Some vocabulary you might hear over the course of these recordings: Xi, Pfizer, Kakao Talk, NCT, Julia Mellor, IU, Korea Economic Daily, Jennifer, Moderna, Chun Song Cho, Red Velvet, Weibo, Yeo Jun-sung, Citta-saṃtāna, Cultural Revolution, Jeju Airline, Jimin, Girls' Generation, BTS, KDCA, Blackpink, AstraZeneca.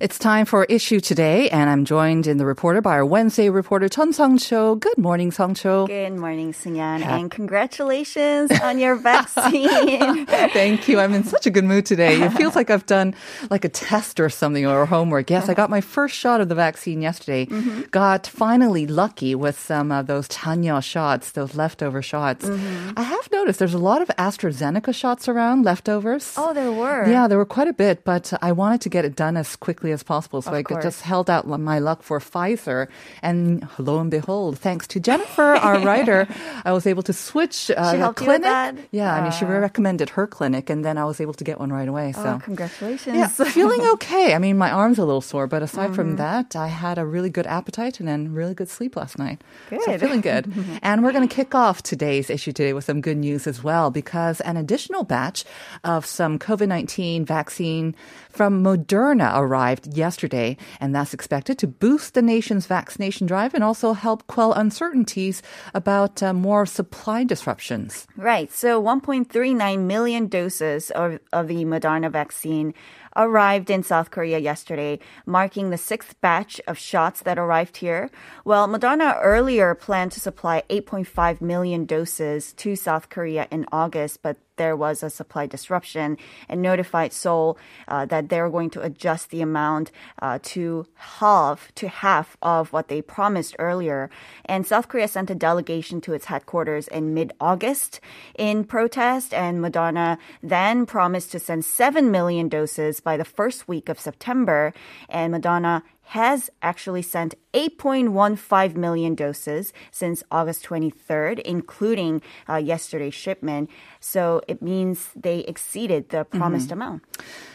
It's time for Issue Today, and I'm joined in the reporter by our Wednesday reporter, Chun Song Cho. Good morning, Song Cho. Good morning, Sunyan, and congratulations on your vaccine. Thank you. I'm in such a good mood today. It feels like I've done like a test or something or homework. Yes, I got my first shot of the vaccine yesterday. Mm-hmm. Got finally lucky with some of those Chanyo shots, those leftover shots. Mm-hmm. I have noticed there's a lot of AstraZeneca shots around, leftovers. Oh, there were. Yeah, there were quite a bit, but I wanted to get it done as quickly as possible, so I just held out my luck for Pfizer, and lo and behold, thanks to Jennifer, our writer, I was able to switch the clinic. Yeah, I mean, she recommended her clinic, and then I was able to get one right away. So congratulations! Yeah, feeling okay. I mean, my arm's a little sore, but aside from that, I had a really good appetite and then really good sleep last night. Good, so feeling good. And we're going to kick off today's Issue Today with some good news as well, because an additional batch of some COVID-19 vaccine from Moderna arrived yesterday, and that's expected to boost the nation's vaccination drive and also help quell uncertainties about more supply disruptions. Right. So 1.39 million doses of the Moderna vaccine arrived in South Korea yesterday, marking the sixth batch of shots that arrived here. Well, Moderna earlier planned to supply 8.5 million doses to South Korea in August, but there was a supply disruption and notified Seoul that they're going to adjust the amount to half of what they promised earlier. And South Korea sent a delegation to its headquarters in mid-August in protest, and Moderna then promised to send 7 million doses by the first week of September, and Moderna has actually sent 8.15 million doses since August 23rd, including yesterday's shipment. So it means they exceeded the promised amount.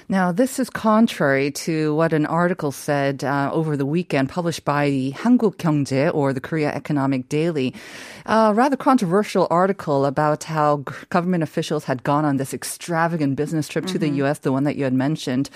Now, this is contrary to what an article said over the weekend published by the 한국 경제, or the Korea Economic Daily. A rather controversial article about how government officials had gone on this extravagant business trip to the U.S., the one that you had mentioned,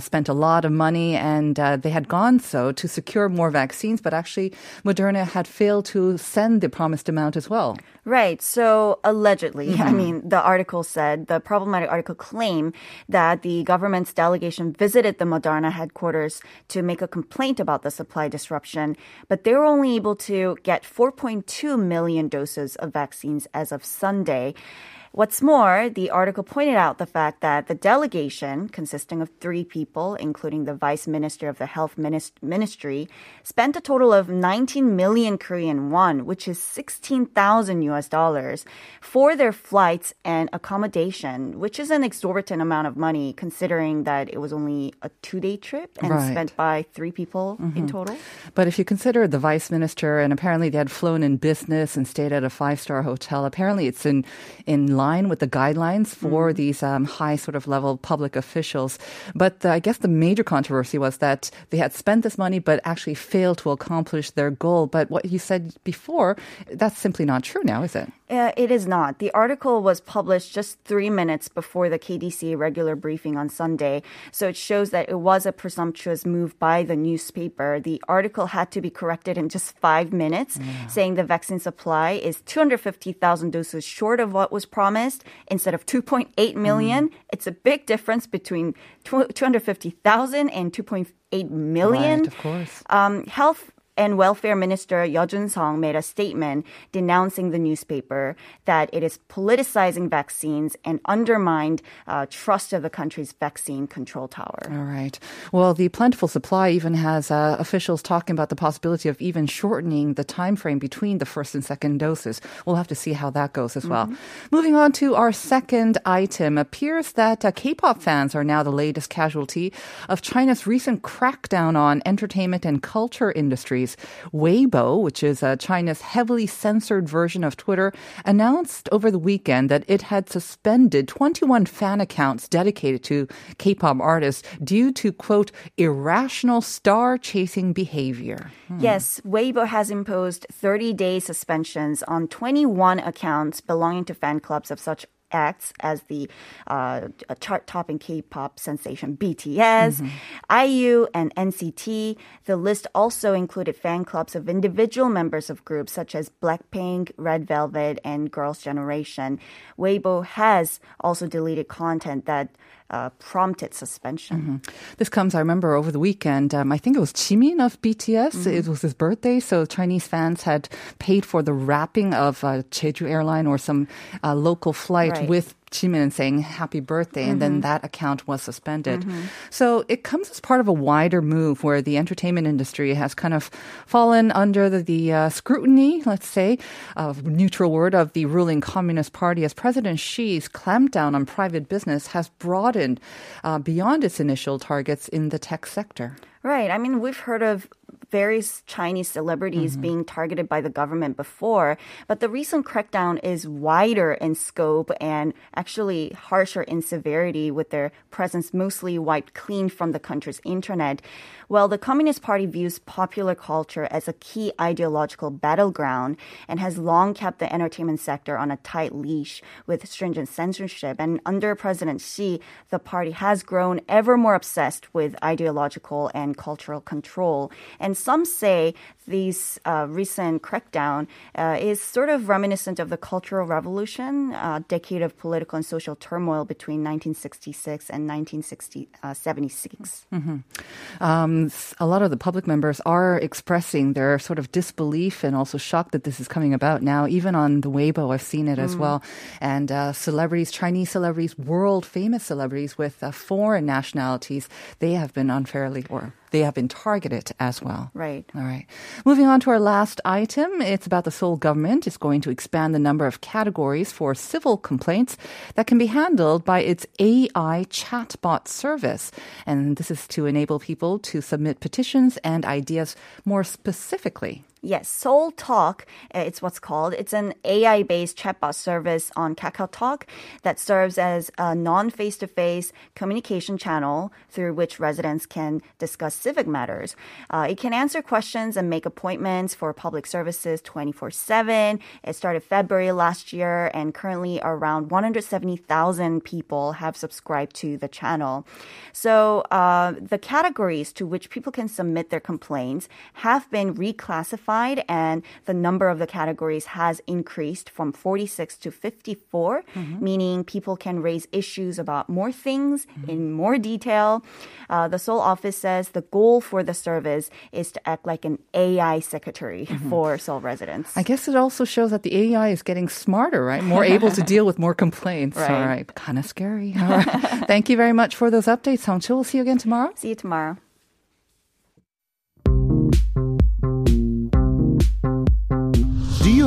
spent a lot of money, and they had gone so to secure more vaccines, but actually Moderna had failed to send the promised amount as well. Right. So allegedly, I mean, the article said, the problematic article claimed that the government's delegation visited the Moderna headquarters to make a complaint about the supply disruption, but they were only able to get 4.2 million doses of vaccines as of Sunday. What's more, the article pointed out the fact that the delegation, consisting of 3 people, including the vice minister of the health ministry, spent a total of 19 million Korean won, which is $16,000, for their flights and accommodation, which is an exorbitant amount of money, considering that it was only a 2-day trip and spent by 3 people in total. But if you consider the vice minister, and apparently they had flown in business and stayed at a 5-star hotel, apparently it's in line with the guidelines for these high sort of level public officials. But I guess the major controversy was that they had spent this money but actually failed to accomplish their goal. But what you said before, that's simply not true now, is it? It is not. The article was published just 3 minutes before the KDCA regular briefing on Sunday, so it shows that it was a presumptuous move by the newspaper. The article had to be corrected in just 5 minutes, saying the vaccine supply is 250,000 doses short of what was promised instead of 2.8 million. It's a big difference between 250,000 and 2.8 million. Right, of course. Health and Welfare Minister Yeo Jun-sung made a statement denouncing the newspaper that it is politicizing vaccines and undermined trust of the country's vaccine control tower. All right. Well, the plentiful supply even has officials talking about the possibility of even shortening the time frame between the first and second doses. We'll have to see how that goes as well. Moving on to our second item. Appears that K-pop fans are now the latest casualty of China's recent crackdown on entertainment and culture industries. countries. Weibo, which is China's heavily censored version of Twitter, announced over the weekend that it had suspended 21 fan accounts dedicated to K-pop artists due to, quote, irrational star-chasing behavior. Yes, Weibo has imposed 30-day suspensions on 21 accounts belonging to fan clubs of such acts as the chart-topping K-pop sensation BTS, IU, and NCT. The list also included fan clubs of individual members of groups such as Blackpink, Red Velvet, and Girls' Generation. Weibo has also deleted content that prompted suspension. This comes, I remember, over the weekend. I think it was Jimin of BTS. It was his birthday, so Chinese fans had paid for the wrapping of Jeju Airline or some local flight with Jimin saying happy birthday, and then that account was suspended. So it comes as part of a wider move where the entertainment industry has kind of fallen under the scrutiny, let's say, neutral word, of the ruling Communist Party, as President Xi's clampdown on private business has broadened beyond its initial targets in the tech sector. Right. I mean, we've heard of various Chinese celebrities being targeted by the government before, but the recent crackdown is wider in scope and actually harsher in severity, with their presence mostly wiped clean from the country's internet. Well, the Communist Party views popular culture as a key ideological battleground and has long kept the entertainment sector on a tight leash with stringent censorship. And under President Xi, the party has grown ever more obsessed with ideological and cultural control. And some say this recent crackdown is sort of reminiscent of the Cultural Revolution, a decade of political and social turmoil between 1966 and 1976. A lot of the public members are expressing their sort of disbelief and also shock that this is coming about now. Even on the Weibo, I've seen it as well. And celebrities, Chinese celebrities, world-famous celebrities with foreign nationalities, they have been unfairly or they have been targeted as well. Right. All right. Moving on to our last item. It's about the Seoul government. It's going to expand the number of categories for civil complaints that can be handled by its AI chatbot service. And this is to enable people to submit petitions and ideas more specifically. Yes, Seoul Talk, it's what's called. It's an AI-based chatbot service on Kakao Talk that serves as a non-face-to-face communication channel through which residents can discuss civic matters. It can answer questions and make appointments for public services 24/7. It started February last year, and currently around 170,000 people have subscribed to the channel. So the categories to which people can submit their complaints have been reclassified, and the number of the categories has increased from 46 to 54, meaning people can raise issues about more things in more detail. The Seoul office says the goal for the service is to act like an AI secretary for Seoul residents. I guess it also shows that the AI is getting smarter, right? More able to deal with more complaints. Right. All right. Kind of scary. All right. Thank you very much for those updates, Song Cho. We'll see you again tomorrow. See you tomorrow. Do you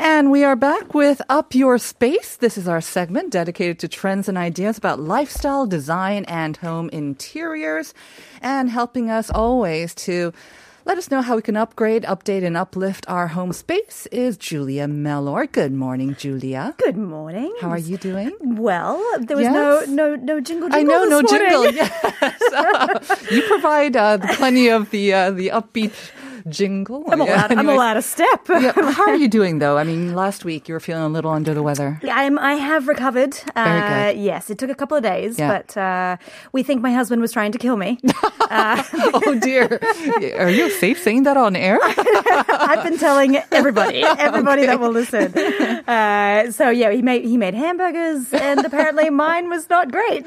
And we are back with Up Your Space. This is our segment dedicated to trends and ideas about lifestyle, design, and home interiors. And helping us always to let us know how we can upgrade, update, and uplift our home space is Julia Mellor. Good morning, Julia. Good morning. How are you doing? Well, there was no jingle. I know, no jingle. Yes, you provide plenty of the upbeat jingle. I'm a lot of step. Yeah. How are you doing, though? I mean, last week you were feeling a little under the weather. I have recovered. Very good. Yes, it took a couple of days, but we think my husband was trying to kill me. Oh, dear. Are you safe saying that on air? I've been telling everybody that will listen. So, yeah, he made hamburgers, and apparently mine was not great.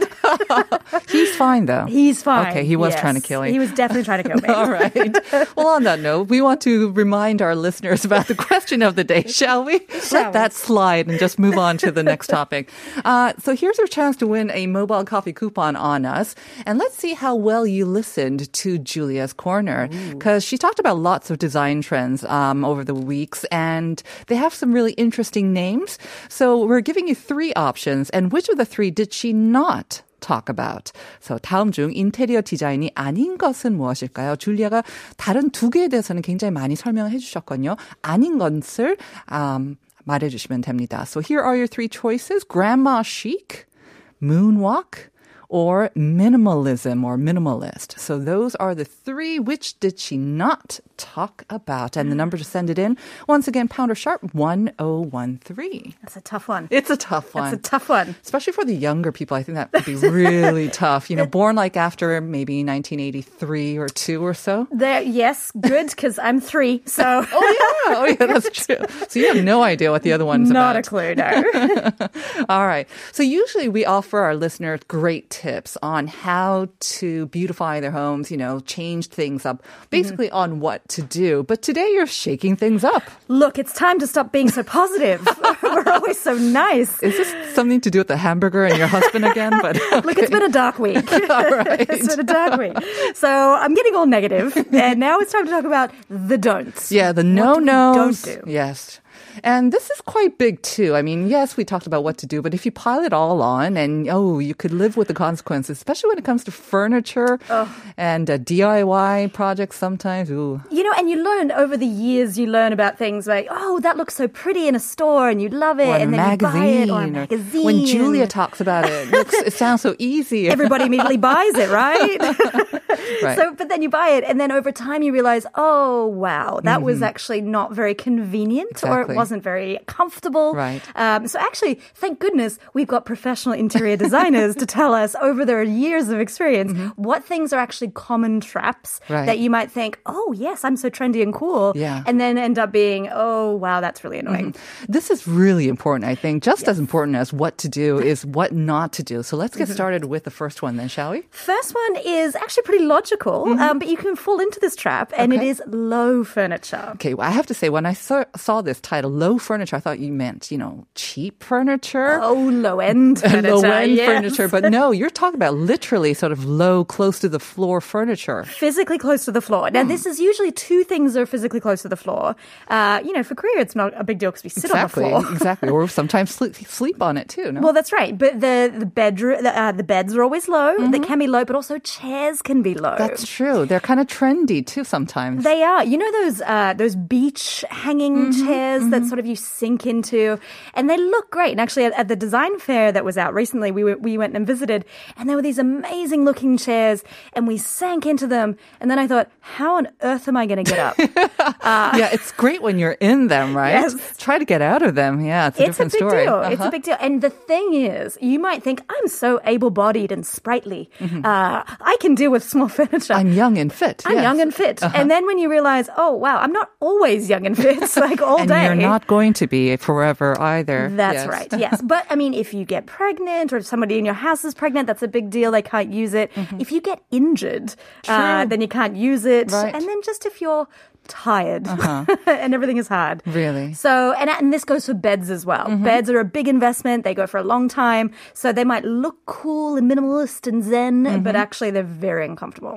He's fine, though. He's fine. Okay, he was trying to kill me. He was definitely trying to kill me. All right. Well, on that note, know, we want to remind our listeners about the question of the day, shall we? Let that slide and just move on to the next topic. So here's your chance to win a mobile coffee coupon on us. And let's see how well you listened to Julia's Corner, because she talked about lots of design trends over the weeks, and they have some really interesting names. So we're giving you three options, and which of the three did she not talk about? So 다음 중 인테리어 디자인이 아닌 것은 무엇일까요? 줄리아가 다른 두 개에 대해서는 굉장히 많이 설명해 주셨거든요. 아닌 것을 말해 주시면 됩니다. So here are your three choices. Grandma chic, moonwalk, or minimalism or minimalist. So those are the three. Which did she not talk about? And the number to send it in, once again, pound or sharp, 1013. That's a tough one. Especially for the younger people, I think that would be really tough. You know, born like after maybe 1983 or 2 or so. Yes, good, because I'm 3. So. Oh, yeah, that's true. So you have no idea what the other one's about. Not a clue, no. All right. So usually we offer our listeners great tips on how to beautify their homes, you know, change things up, basically on what to do. But today you're shaking things up. Look, it's time to stop being so positive. We're always so nice. Is this something to do with the hamburger and your husband again? But okay. Look, it's been a dark week. All right. So I'm getting all negative. And now it's time to talk about the don'ts. Yeah, the no-nos. Don't do. Yes. And this is quite big, too. I mean, yes, we talked about what to do, but if you pile it all on and, you could live with the consequences, especially when it comes to furniture and DIY projects sometimes. Ooh. You know, and you learn over the years, you learn about things like, that looks so pretty in a store and you love it. And then you buy it on a magazine. When Julia talks about it, it sounds so easy. Everybody immediately buys it, right? Right. So, but then you buy it, and then over time you realize, that was actually not very convenient, or it wasn't very comfortable. Right. So actually, thank goodness, we've got professional interior designers to tell us over their years of experience what things are actually common traps that you might think, I'm so trendy and cool, and then end up being, that's really annoying. This is really important, I think. Just as important as what to do is what not to do. So let's get started with the first one then, shall we? First one is actually pretty logical, but you can fall into this trap, and it is low furniture. Okay, well, I have to say, when I saw this title, low furniture, I thought you meant, cheap furniture. Low-end furniture. But no, you're talking about literally sort of low, close to the floor furniture. Physically close to the floor. Now, this is usually two things that are physically close to the floor. For Korea, it's not a big deal because we sit on the floor. Exactly. Or sometimes sleep on it, too. No? Well, that's right. But the beds are always low. They can be low, but also chairs can be low. That's true. They're kind of trendy, too, sometimes. They are. You know those beach hanging chairs that sort of you sink into, and they look great. And actually at the design fair that was out recently, we went and visited, and there were these amazing looking chairs, and we sank into them, and then I thought, how on earth am I going to get up? It's great when you're in them, right? Yes. Try to get out of them. Yeah, it's a different story. It's a big deal. And the thing is, you might think, I'm so able-bodied and sprightly. I can deal with small furniture. I'm young and fit. And then when you realize, I'm not always young and fit. It's like all day. You're not going to be forever either. That's right, yes. But, I mean, if you get pregnant or if somebody in your house is pregnant, that's a big deal. They can't use it. If you get injured, then you can't use it. Right. And then just if you're tired and everything is hard. Really? So, and this goes for beds as well. Beds are a big investment. They go for a long time. So they might look cool and minimalist and zen, but actually they're very uncomfortable.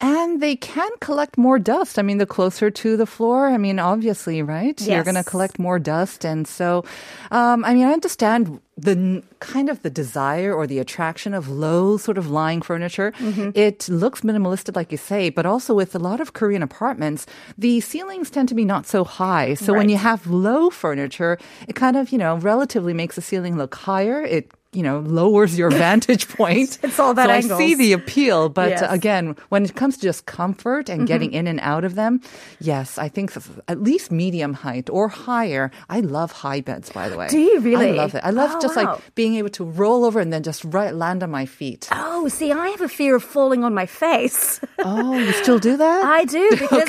And they can collect more dust. I mean, the closer to the floor, I mean, obviously, right? Yes. You're going to collect more dust. And so, I understand the kind of the desire or the attraction of low sort of lying furniture. It looks minimalistic, like you say, but also with a lot of Korean apartments, the ceilings tend to be not so high. So when you have low furniture, it kind of, relatively makes the ceiling look higher. It lowers your vantage point. It's all that angle. So angles. I see the appeal, but again, when it comes to just comfort and getting in and out of them, yes, I think at least medium height or higher. I love high beds, by the way. Do you really? I love it. I love like being able to roll over and then just land on my feet. Oh, see, I have a fear of falling on my face. Oh, you still do that? I do, because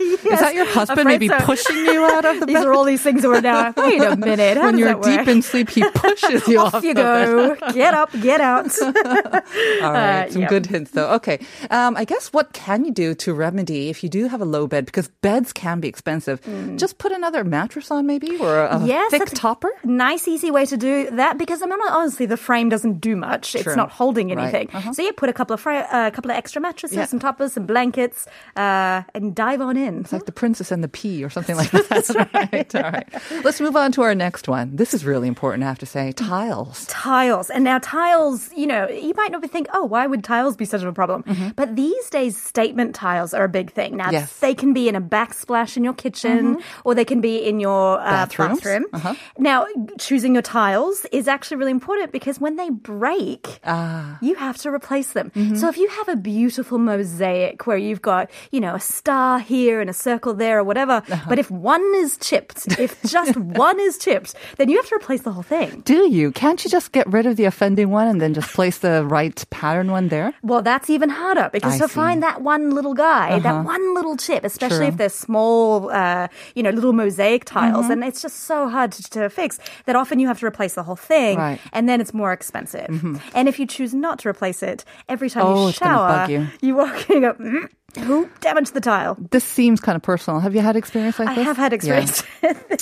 Is that your husband maybe pushing you out of the bed? These are all these things that we're now, wait a minute, how does that work? When you're deep in sleep, he pushes you off. off you go. Get up, get out. All right, some good hints though. Okay, I guess what can you do to remedy if you do have a low bed? Because beds can be expensive. Just put another mattress on maybe, or a thick topper. Nice, easy way to do that, because I mean, honestly, the frame doesn't do much. It's not holding anything. Right. Uh-huh. So you put a couple of extra mattresses, some toppers, some blankets, and dive on in. It's like the Princess and the Pea or something like that. That's right. All right. Let's move on to our next one. This is really important, I have to say. Tiles. Tiles. And now tiles, you know, you might not think, oh, why would tiles be such a problem? Mm-hmm. But these days, statement tiles are a big thing. Now, they can be in a backsplash in your kitchen, or they can be in your bathroom. Uh-huh. Now, choosing your tiles is actually really important, because when they break, you have to replace them. Mm-hmm. So if you have a beautiful mosaic where you've got, you know, a star here and a circle there or whatever, but if one is chipped, if just one is chipped, then you have to replace the whole thing. Do you? Can't you just get rid of the offending one and then just place the right pattern one there? Well, that's even harder, because to find that one little guy, that one little chip, especially if they're small, you know, little mosaic tiles, and it's just so hard to fix that often you have to replace the whole thing, and then it's more expensive. Mm-hmm. And if you choose not to replace it, every time you shower, you walk in and go, who damaged the tile? This seems kind of personal. Have you had experience like this? I have had experience.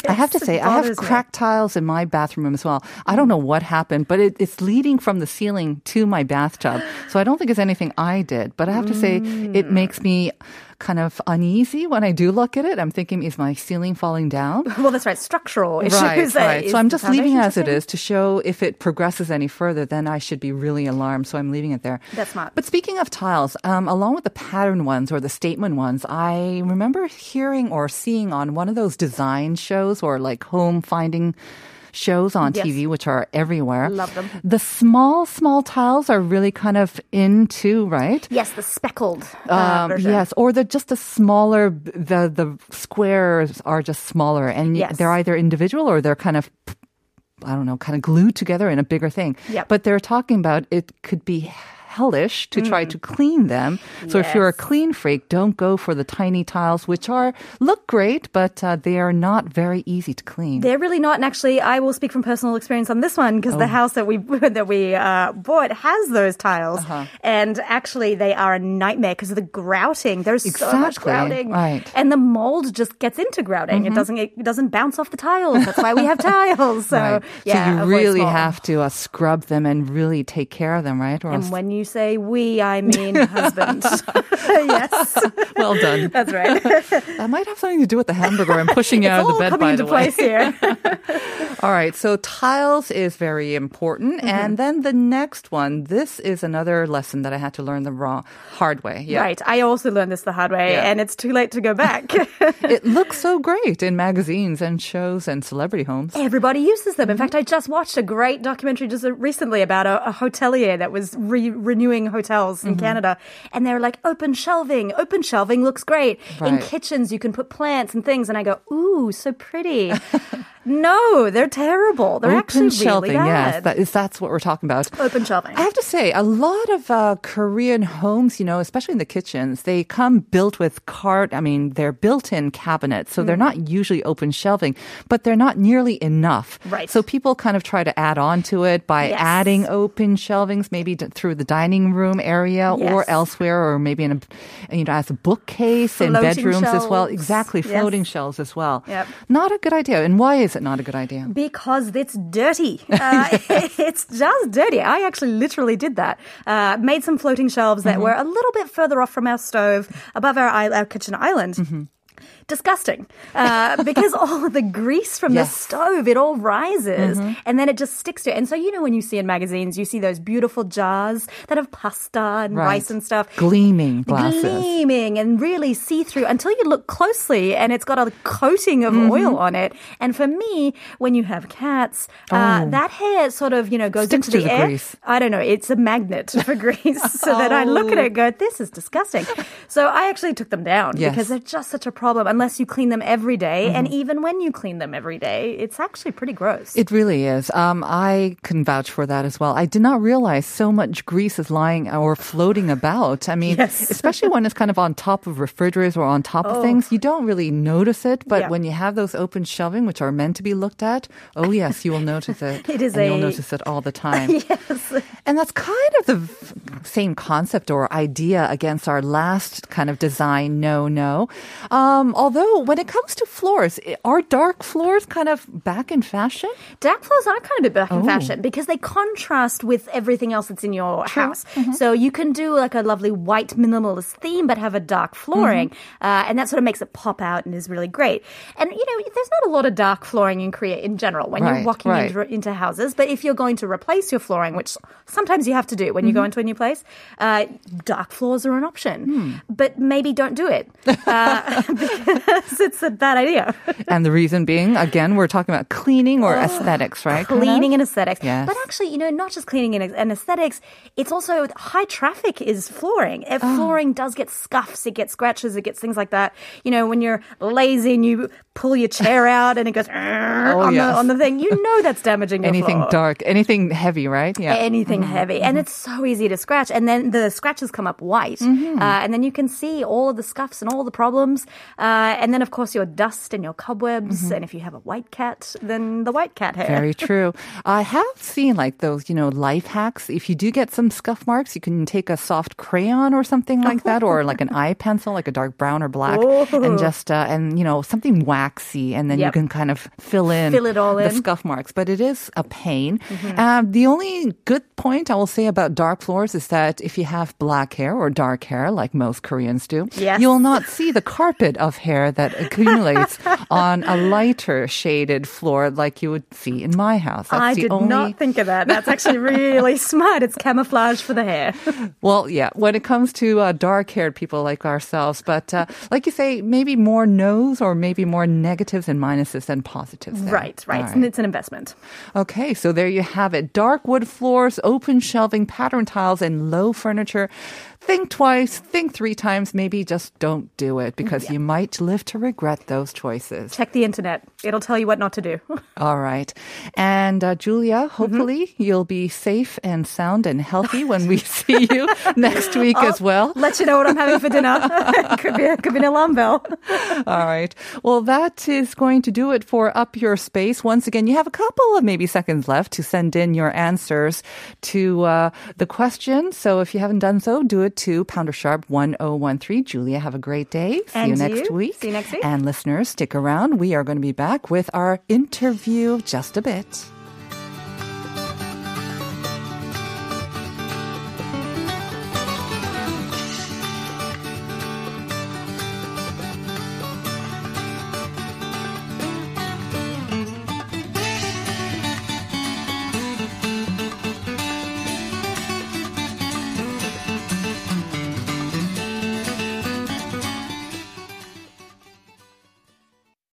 I have to say, I have cracked tiles in my bathroom as well. I don't know what happened, but it's leading from the ceiling to my bathtub. So I don't think it's anything I did. But I have to say, it makes me kind of uneasy when I do look at it. I'm thinking, is my ceiling falling down? Well, that's right. Structural issues. Right. So I'm just leaving as it is to show if it progresses any further, then I should be really alarmed. So I'm leaving it there. That's smart. But speaking of tiles, along with the pattern ones or the statement ones, I remember hearing or seeing on one of those design shows or like home finding shows on TV, which are everywhere. Love them. The small tiles are really kind of in too, right? Yes, the speckled version. Yes, or the smaller, the squares are just smaller, and they're either individual or they're kind of, I don't know, kind of glued together in a bigger thing. Yep. But they're talking about it could be hellish to try to clean them. So if you're a clean freak, don't go for the tiny tiles, which look great, but they are not very easy to clean. They're really not, and actually, I will speak from personal experience on this one, because the house that we bought has those tiles, and actually, they are a nightmare because of the grouting. There's so much grouting, and the mold just gets into grouting. Mm-hmm. It doesn't bounce off the tiles. That's why we have tiles. So so you really have to scrub them and really take care of them, right? Or and when you say we, I mean husband. Yes. Well done. That's right. That might have something to do with the hamburger I'm pushing out of the bed, by the way. It's all coming into place here. All right. So tiles is very important. Mm-hmm. And then the next one, this is another lesson that I had to learn the hard way. Yeah. Right. I also learned this the hard way, and it's too late to go back. It looks so great in magazines and shows and celebrity homes. Everybody uses them. In fact, I just watched a great documentary just recently about a hotelier that was renewing hotels in Canada, and they're like, open shelving looks great, in kitchens you can put plants and things, and I go, ooh, so pretty. No, they're terrible. They're open actually shelving, really bad. Yes, that's what we're talking about. Open shelving. I have to say, a lot of Korean homes, you know, especially in the kitchens, they come built with they're built-in cabinets, so they're not usually open shelving, but they're not nearly enough. Right. So people kind of try to add on to it by adding open shelvings, maybe through the dining room area or elsewhere, or maybe in a, you know, as a bookcase, floating in bedrooms shelves. As well. Exactly, floating shelves as well. Yep. Not a good idea. And why is it not a good idea? Because it's dirty. It's just dirty. I actually literally did that. Made some floating shelves that were a little bit further off from our stove, above our kitchen island. Mm-hmm. Disgusting, because all of the grease from the stove, it all rises, and then it just sticks to it. And so, you know, when you see in magazines, you see those beautiful jars that have pasta and rice and stuff. Gleaming glasses. Gleaming and really see-through until you look closely and it's got a coating of oil on it. And for me, when you have cats, that hair sort of, you know, goes sticks into the air. Grease. I don't know. It's a magnet for grease. So that I look at it and go, this is disgusting. So I actually took them down because they're just such a problem. problem unless you clean them every day. Mm-hmm. And even when you clean them every day, it's actually pretty gross. It really is. I can vouch for that as well. I did not realize so much grease is lying or floating about. I mean, yes. especially when it's kind of on top of refrigerators or on top of things, you don't really notice it. But when you have those open shelving, which are meant to be looked at, oh yes, you will notice it. It is, and you'll notice it all the time. Yes. And that's kind of the same concept or idea against our last kind of design no. Although when it comes to floors, are dark floors kind of back in fashion? Dark floors are kind of a bit back in fashion because they contrast with everything else that's in your house. Mm-hmm. So you can do like a lovely white minimalist theme but have a dark flooring. Mm-hmm. And that sort of makes it pop out and is really great. And, you know, there's not a lot of dark flooring in Korea in general when you're walking into houses. But if you're going to replace your flooring, which sometimes you have to do when you go into a new place, dark floors are an option. Mm. But maybe don't do it because it's a bad idea. And the reason being, again, we're talking about cleaning or aesthetics, right? Cleaning and aesthetics. Yes. But actually, you know, not just cleaning and aesthetics, it's also high traffic is flooring. Flooring does get scuffs, it gets scratches, it gets things like that. You know, when you're lazy and you pull your chair out and it goes on the thing, you know that's damaging your floor. Anything dark, anything heavy, right? Yeah. Anything heavy. And it's so easy to scratch. And then the scratches come up white. Mm-hmm. And then you can see all of the scuffs and all the problems. And then, of course, your dust and your cobwebs. Mm-hmm. And if you have a white cat, then the white cat hair. Very true. I have seen like those, you know, life hacks. If you do get some scuff marks, you can take a soft crayon or something like that, or like an eye pencil, like a dark brown or black, and just, and you know, something waxy. And then you can kind of fill it all in. Scuff marks. But it is a pain. Mm-hmm. The only good point I will say about dark floors is that if you have black hair or dark hair, like most Koreans do, you'll not see the carpet of hair that accumulates on a lighter shaded floor like you would see in my house. I did not think of that. That's actually really smart. It's camouflage for the hair. Well, yeah, when it comes to dark-haired people like ourselves, but like you say, maybe more no's or maybe more negatives and minuses than positives. Right. And it's an investment. Okay, so there you have it. Dark wood floors, open shelving, pattern tiles, and low furniture. Think twice, think three times, maybe just don't do it because you might live to regret those choices. Check the internet. It'll tell you what not to do. All right. And Julia, hopefully you'll be safe and sound and healthy when we see you next week as well. Let you know what I'm having for dinner. Could be an alarm bell. All right. Well, that is going to do it for Up Your Space. Once again, you have a couple of maybe seconds left to send in your answers to the question. So if you haven't done so, do it to #1013. Julia, have a great day. See you next week. And listeners, stick around. We are going to be back with our interview just a bit.